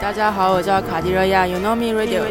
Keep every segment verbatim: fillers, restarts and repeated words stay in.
大家好，我叫卡迪热亚 You Know Me Radio。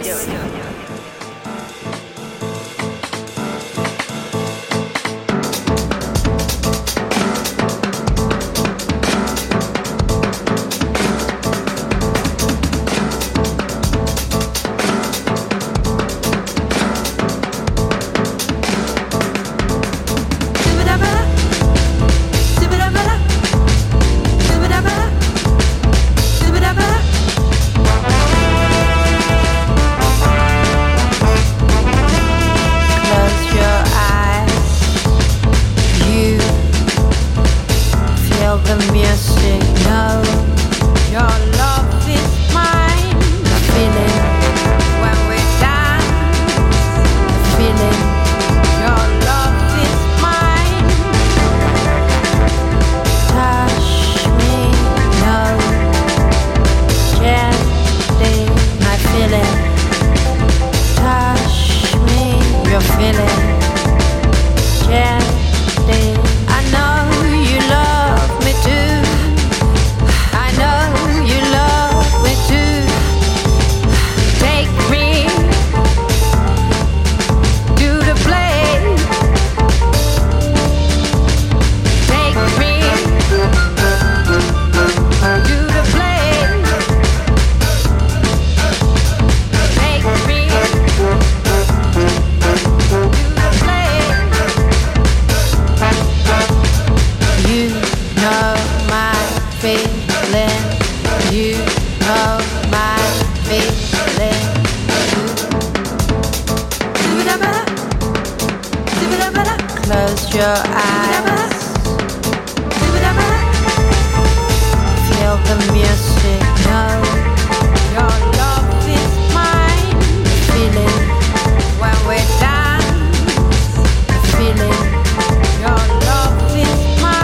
your eyes. Feel the music, know your love is mine. The feeling when we dance, the feeling your love is mine.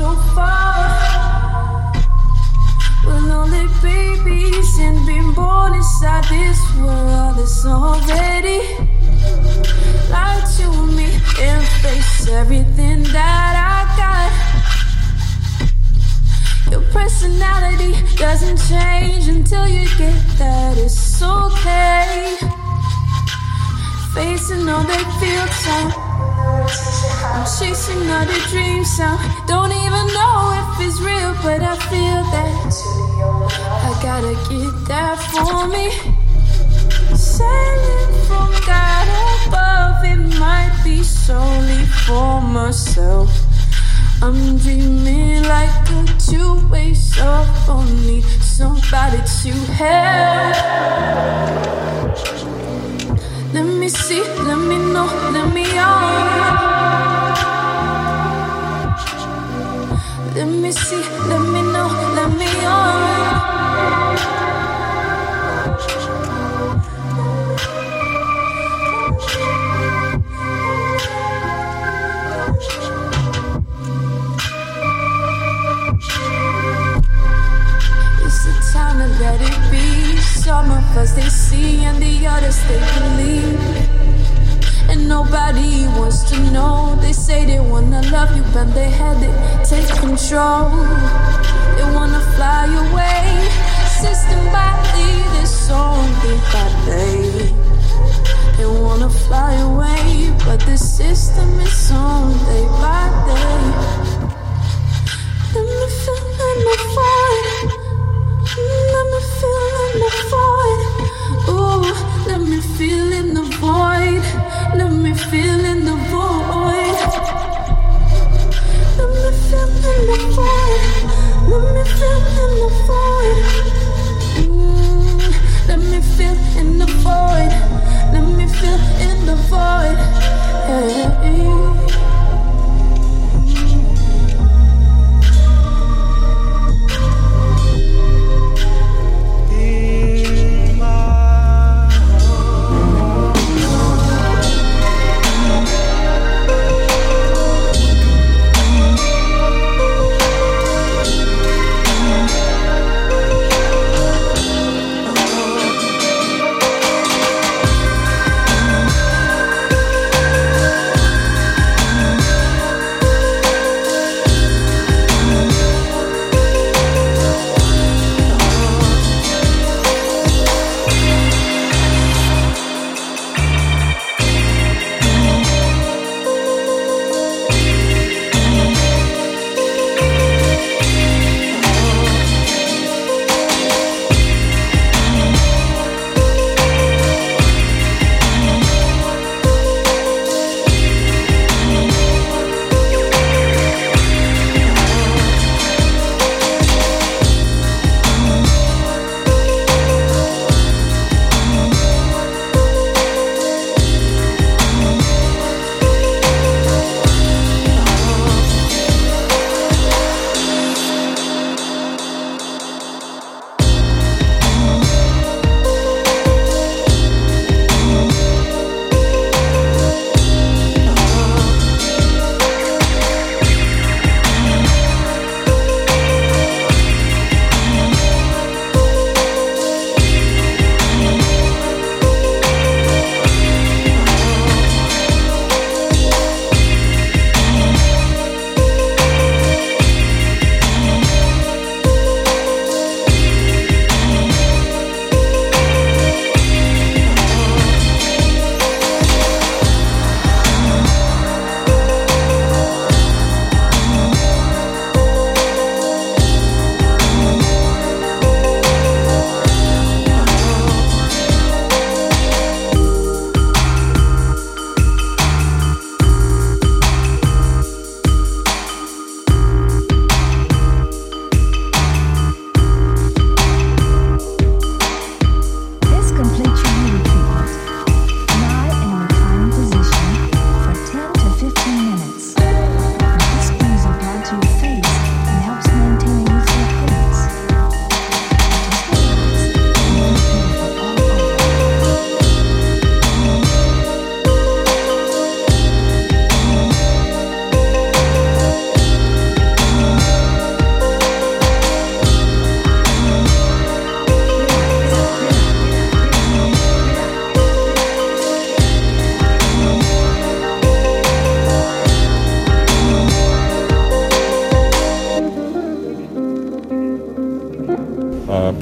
so far. We're only babies and being born inside this world is already lie to me and face everything that I got. Your personality doesn't change until you get that it's okay. Facing all that feels time. I'm chasing all the dreams, I don't even know if it's real, but I feel that I gotta get that for me. Silent from God above, it might be solely for myself. I'm dreaming like a two-way stop, only somebody to help. Let me see, let me know, let me on. Let me see, let me know, let me on. It's the time to let it be. Some of us they see and the others they believe, and nobody wants to know. They say they wanna love you, but they had it take control. They wanna fly away. System body, they're so deep that they they wanna fly away, but the system is on day by day. Let me feel, let me fight. Let me feel in the void. Ooh, let me feel in the void. Let me feel in the void. Let me feel in the void. Let me feel in the void. Mm, let me feel in the void.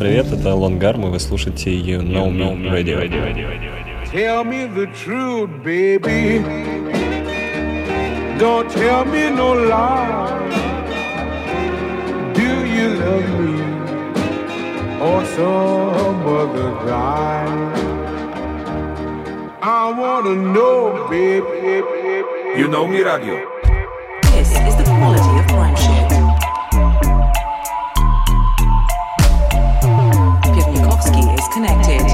привет, это Лонгар, мы вы слушаете You Know Me Radio. Tell me the truth, baby. Don't tell me no lie. Do you love me or some other guy? I wanna know, baby. You Know Me Radio. This is the quality of friendship. Piwnikowski is connected.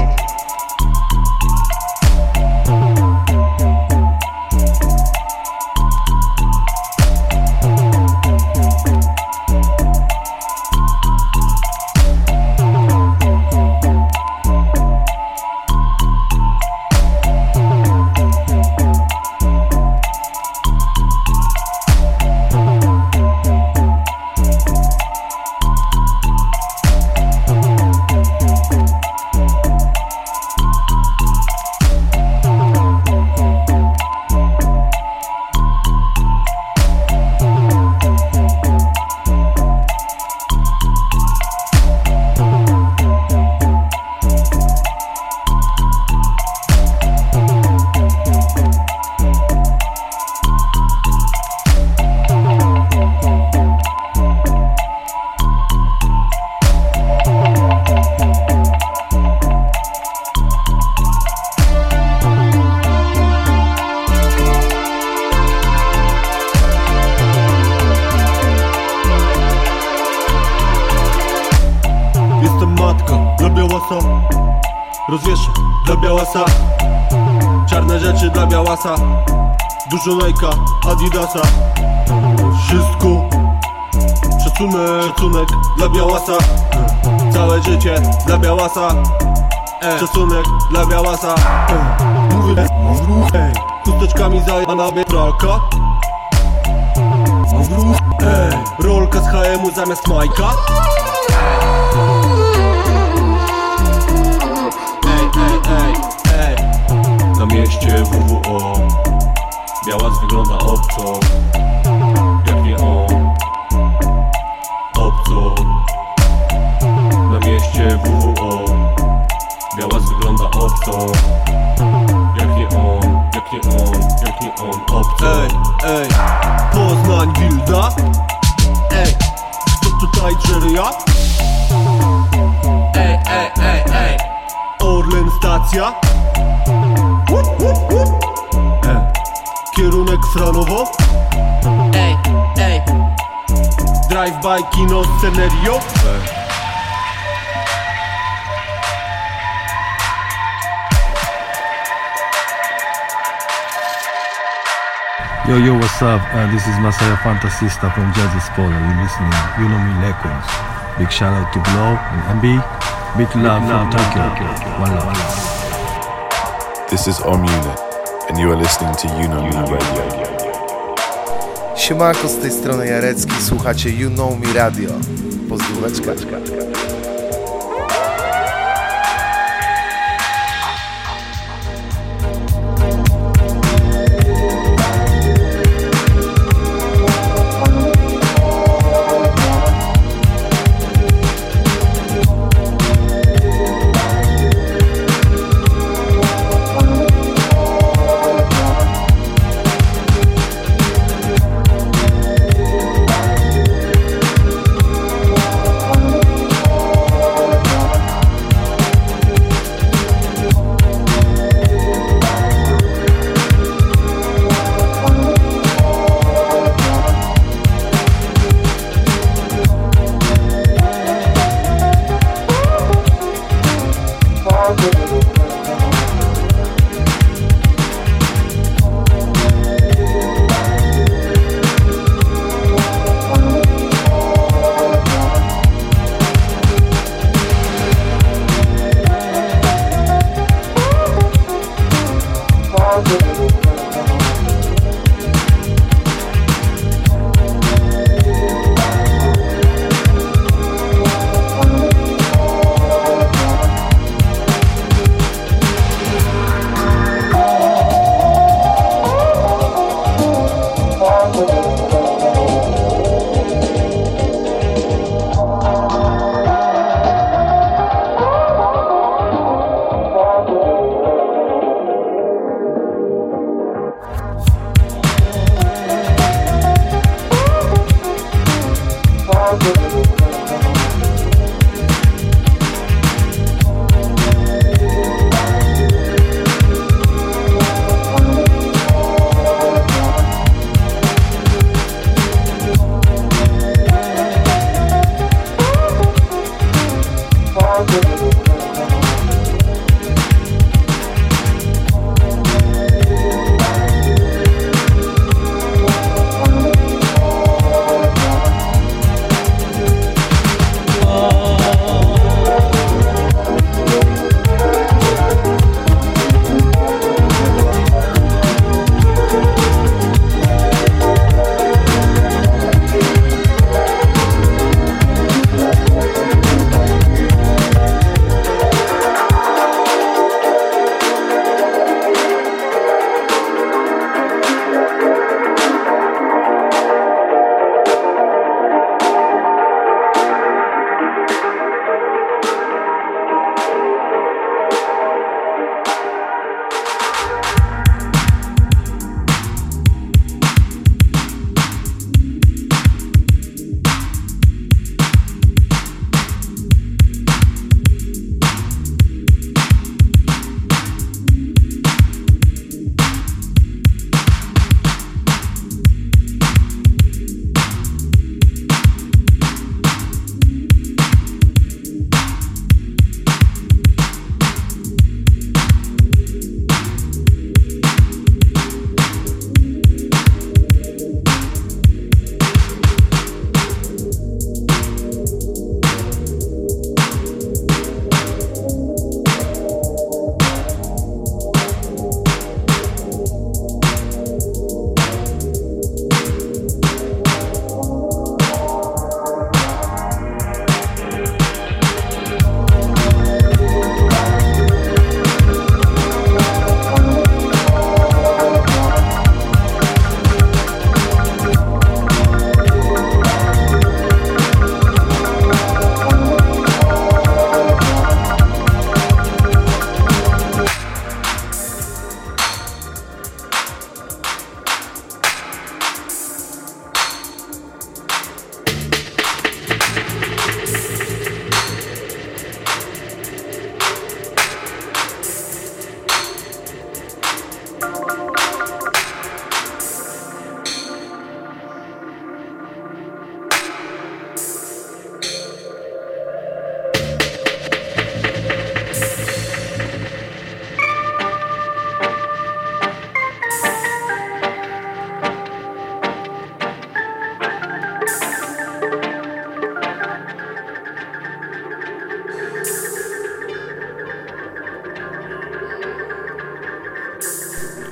Dużo lejka, adidasa. Wszystko szacunek, szacunek dla białasa. Całe życie dla białasa. Szacunek dla białasa. Mówię z ruchem chusteczkami zajebana bietraka. Rolka z H M-u zamiast Majka. Ej, ej, ej, ej. Na mieście W W O białas wygląda obco, jak nie on, obco. Na mieście W W O białas wygląda obco, jak nie on, jak nie on, jak nie on, obco. Ej, ej, Poznań Wilda. Ej, kto tutaj Jerryja? Ej, ej, ej, ej, Orlen stacja. Łup, łup, łup. Kierunek Franowo. Ej, ej. Drive by kino scenario. Yo, yo, what's up? Uh, this is Masaya Fantasista from Jazz Espola. You're listening to You Know Me Records. Big shout out to Blow and M B. Big love from Tokyo. One love. This is Om Unit. And you are listening to You Know Me Radio. Siemanko, z tej strony Jarecki, słuchacie You Know Me Radio. Pozdróweczka.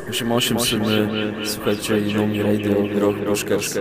osiem osiem osiem, słuchajcie, You Know Me Radio, Grochi Buszkers.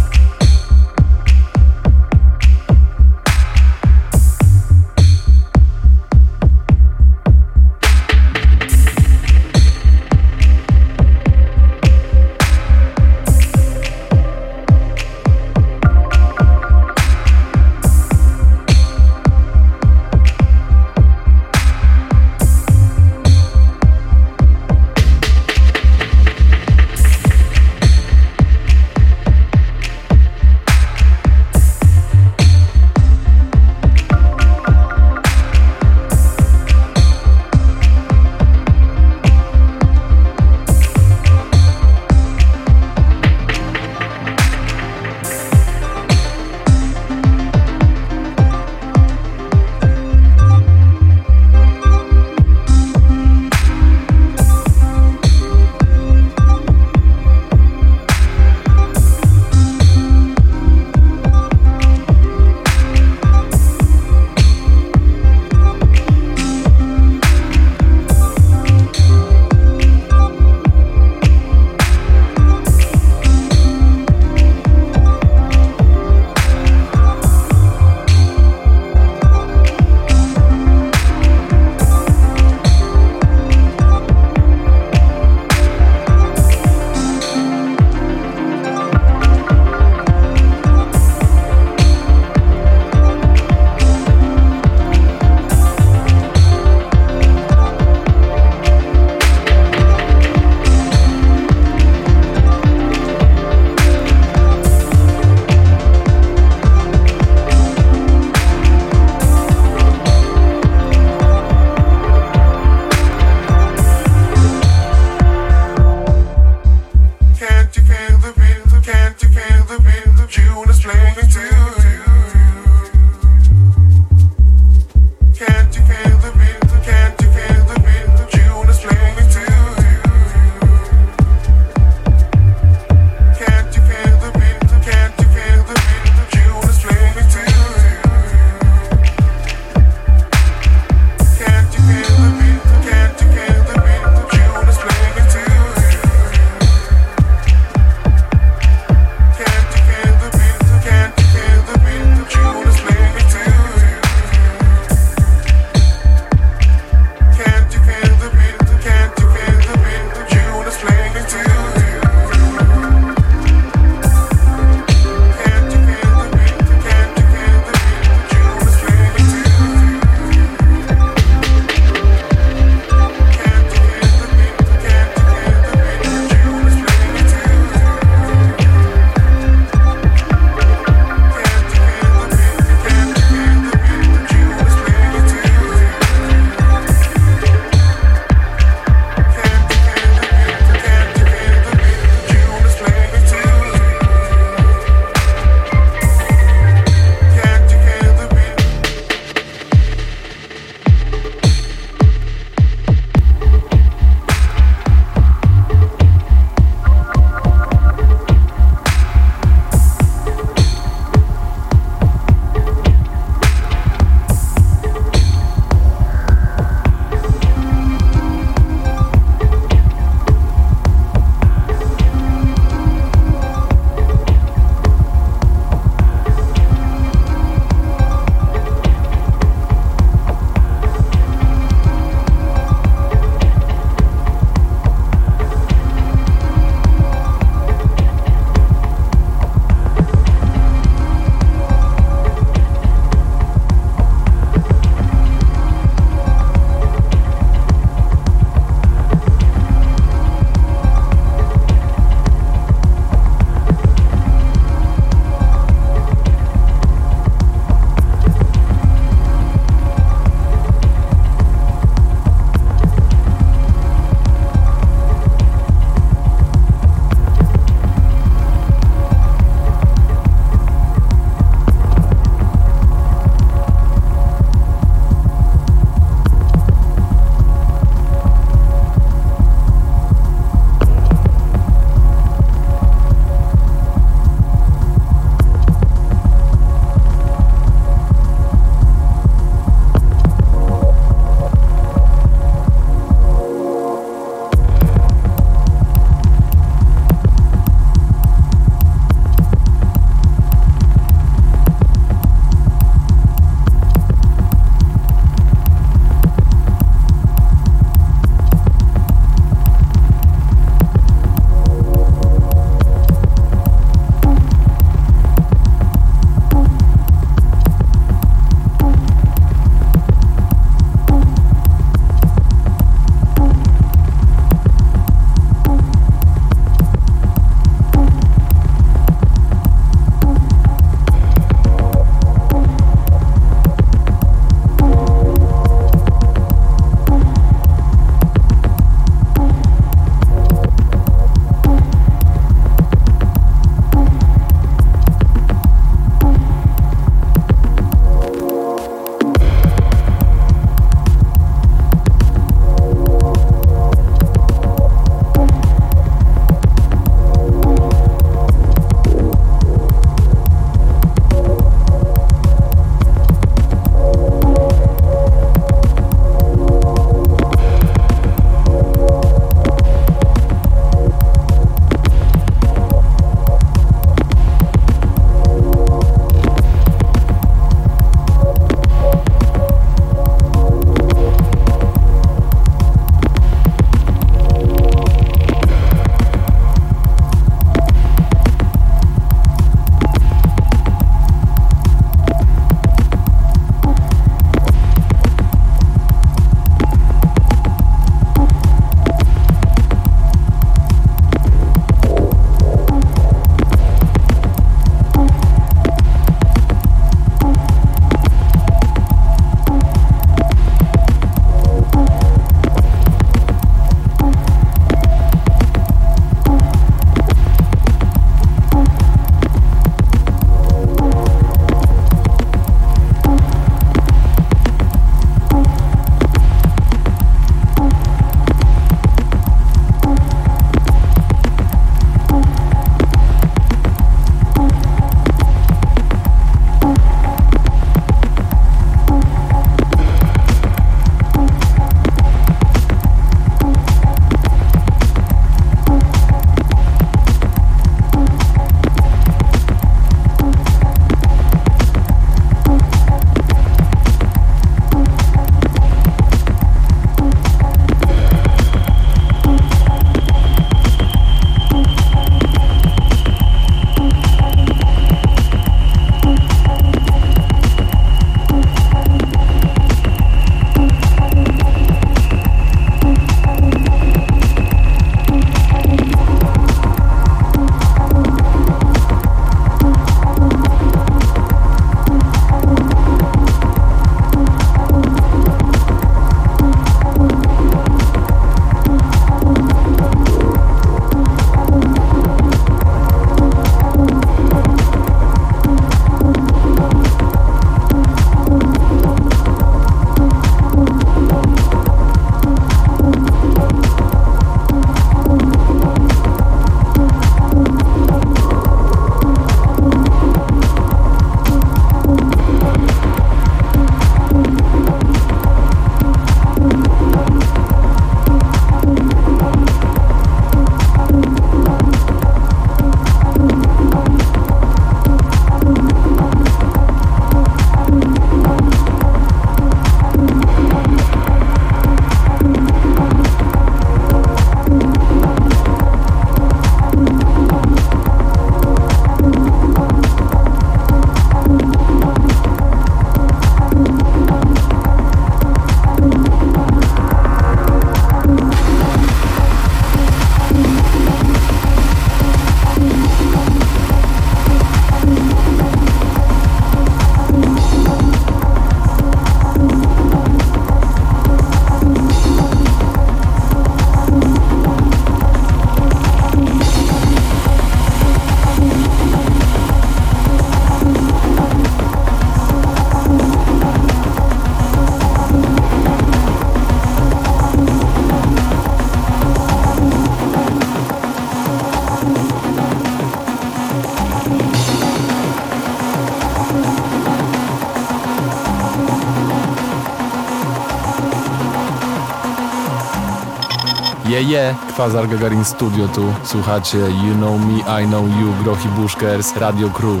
je, je. Fazar Gagarin Studio tu. Słuchacie You Know Me, I Know You, Grochi Buszkers, Radio Crew.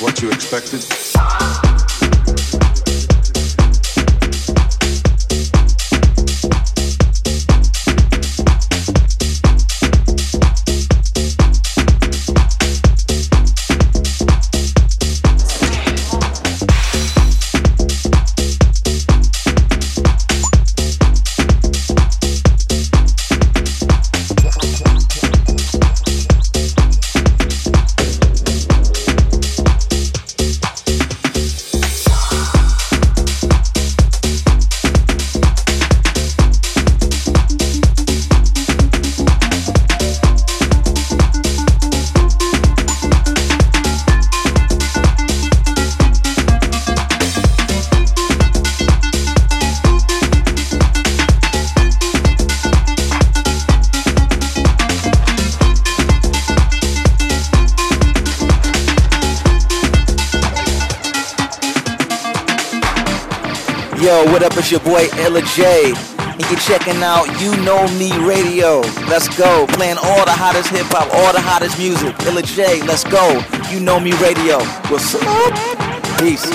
was what you expected? It's your boy Ella J, and you're checking out You Know Me Radio. Let's go, playing all the hottest hip hop, all the hottest music. Ella J, let's go. You Know Me Radio. What's up? Peace.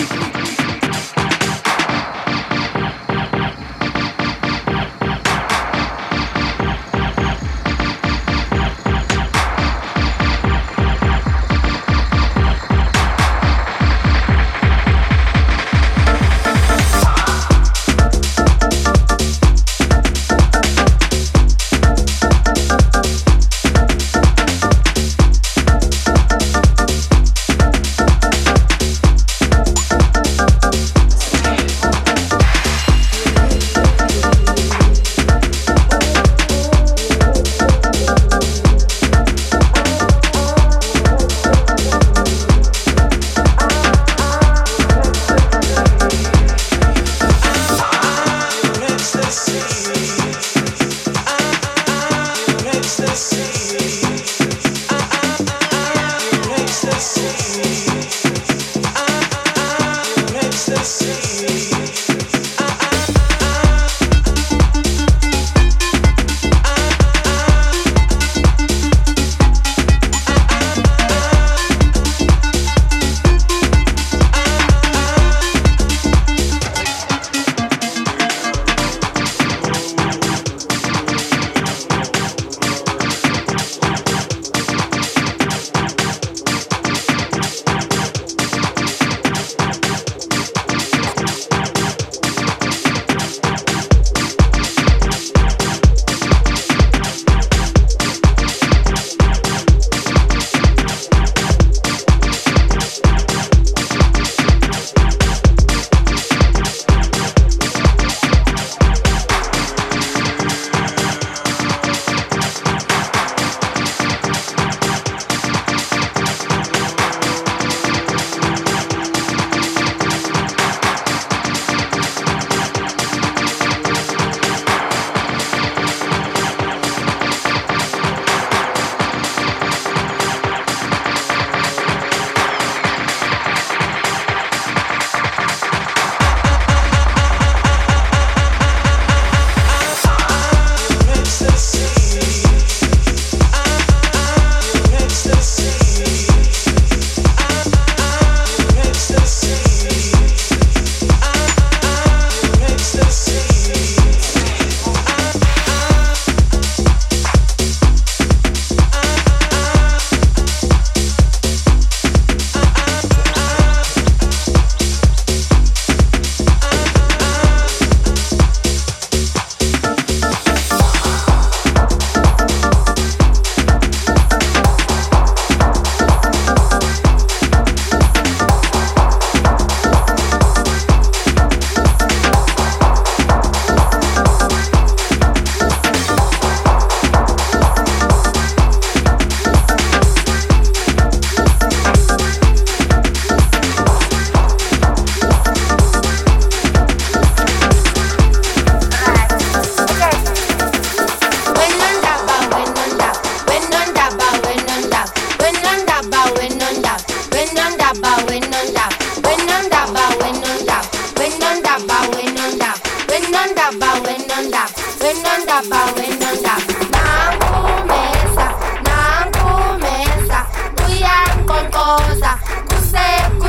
Começa, não começa, tu ia com coisa, tu sei.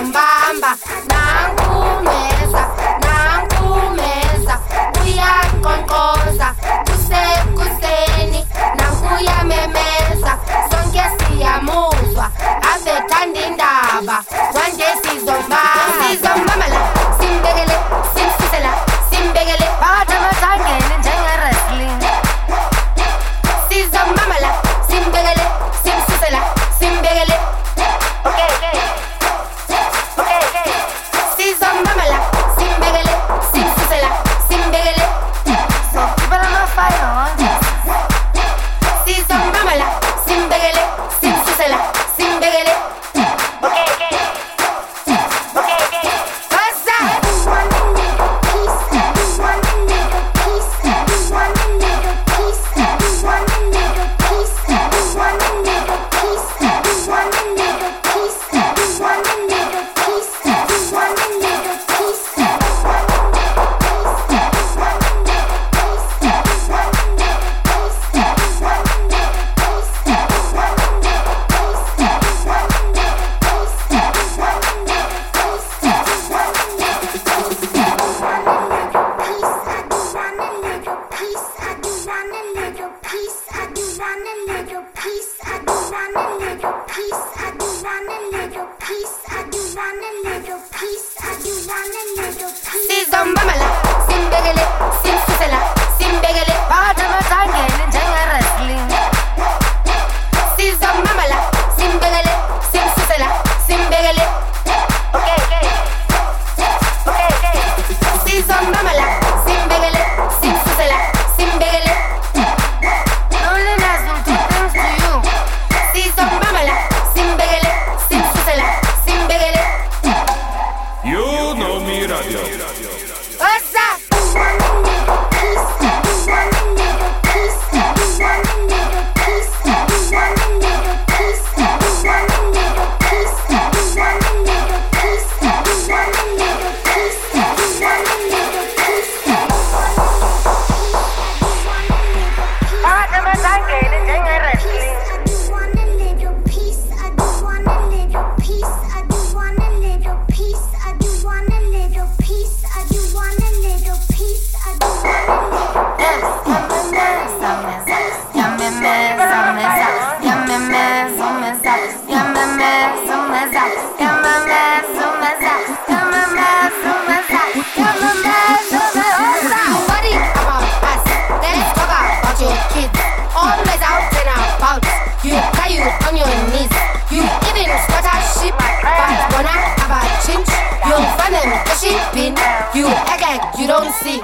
kombamba, na kumeza, na kumeza, kuya konkoza, kuse kuseni, na kuya memeza, sonke siyamuzwa, abethanda indaba, one day sizombamba, sizombamba la, simbekele, simsusela, simbekele, phakathi amasangene njenge-wrestling. Sizombamba la, simbekele, simsusela, simbekele. See.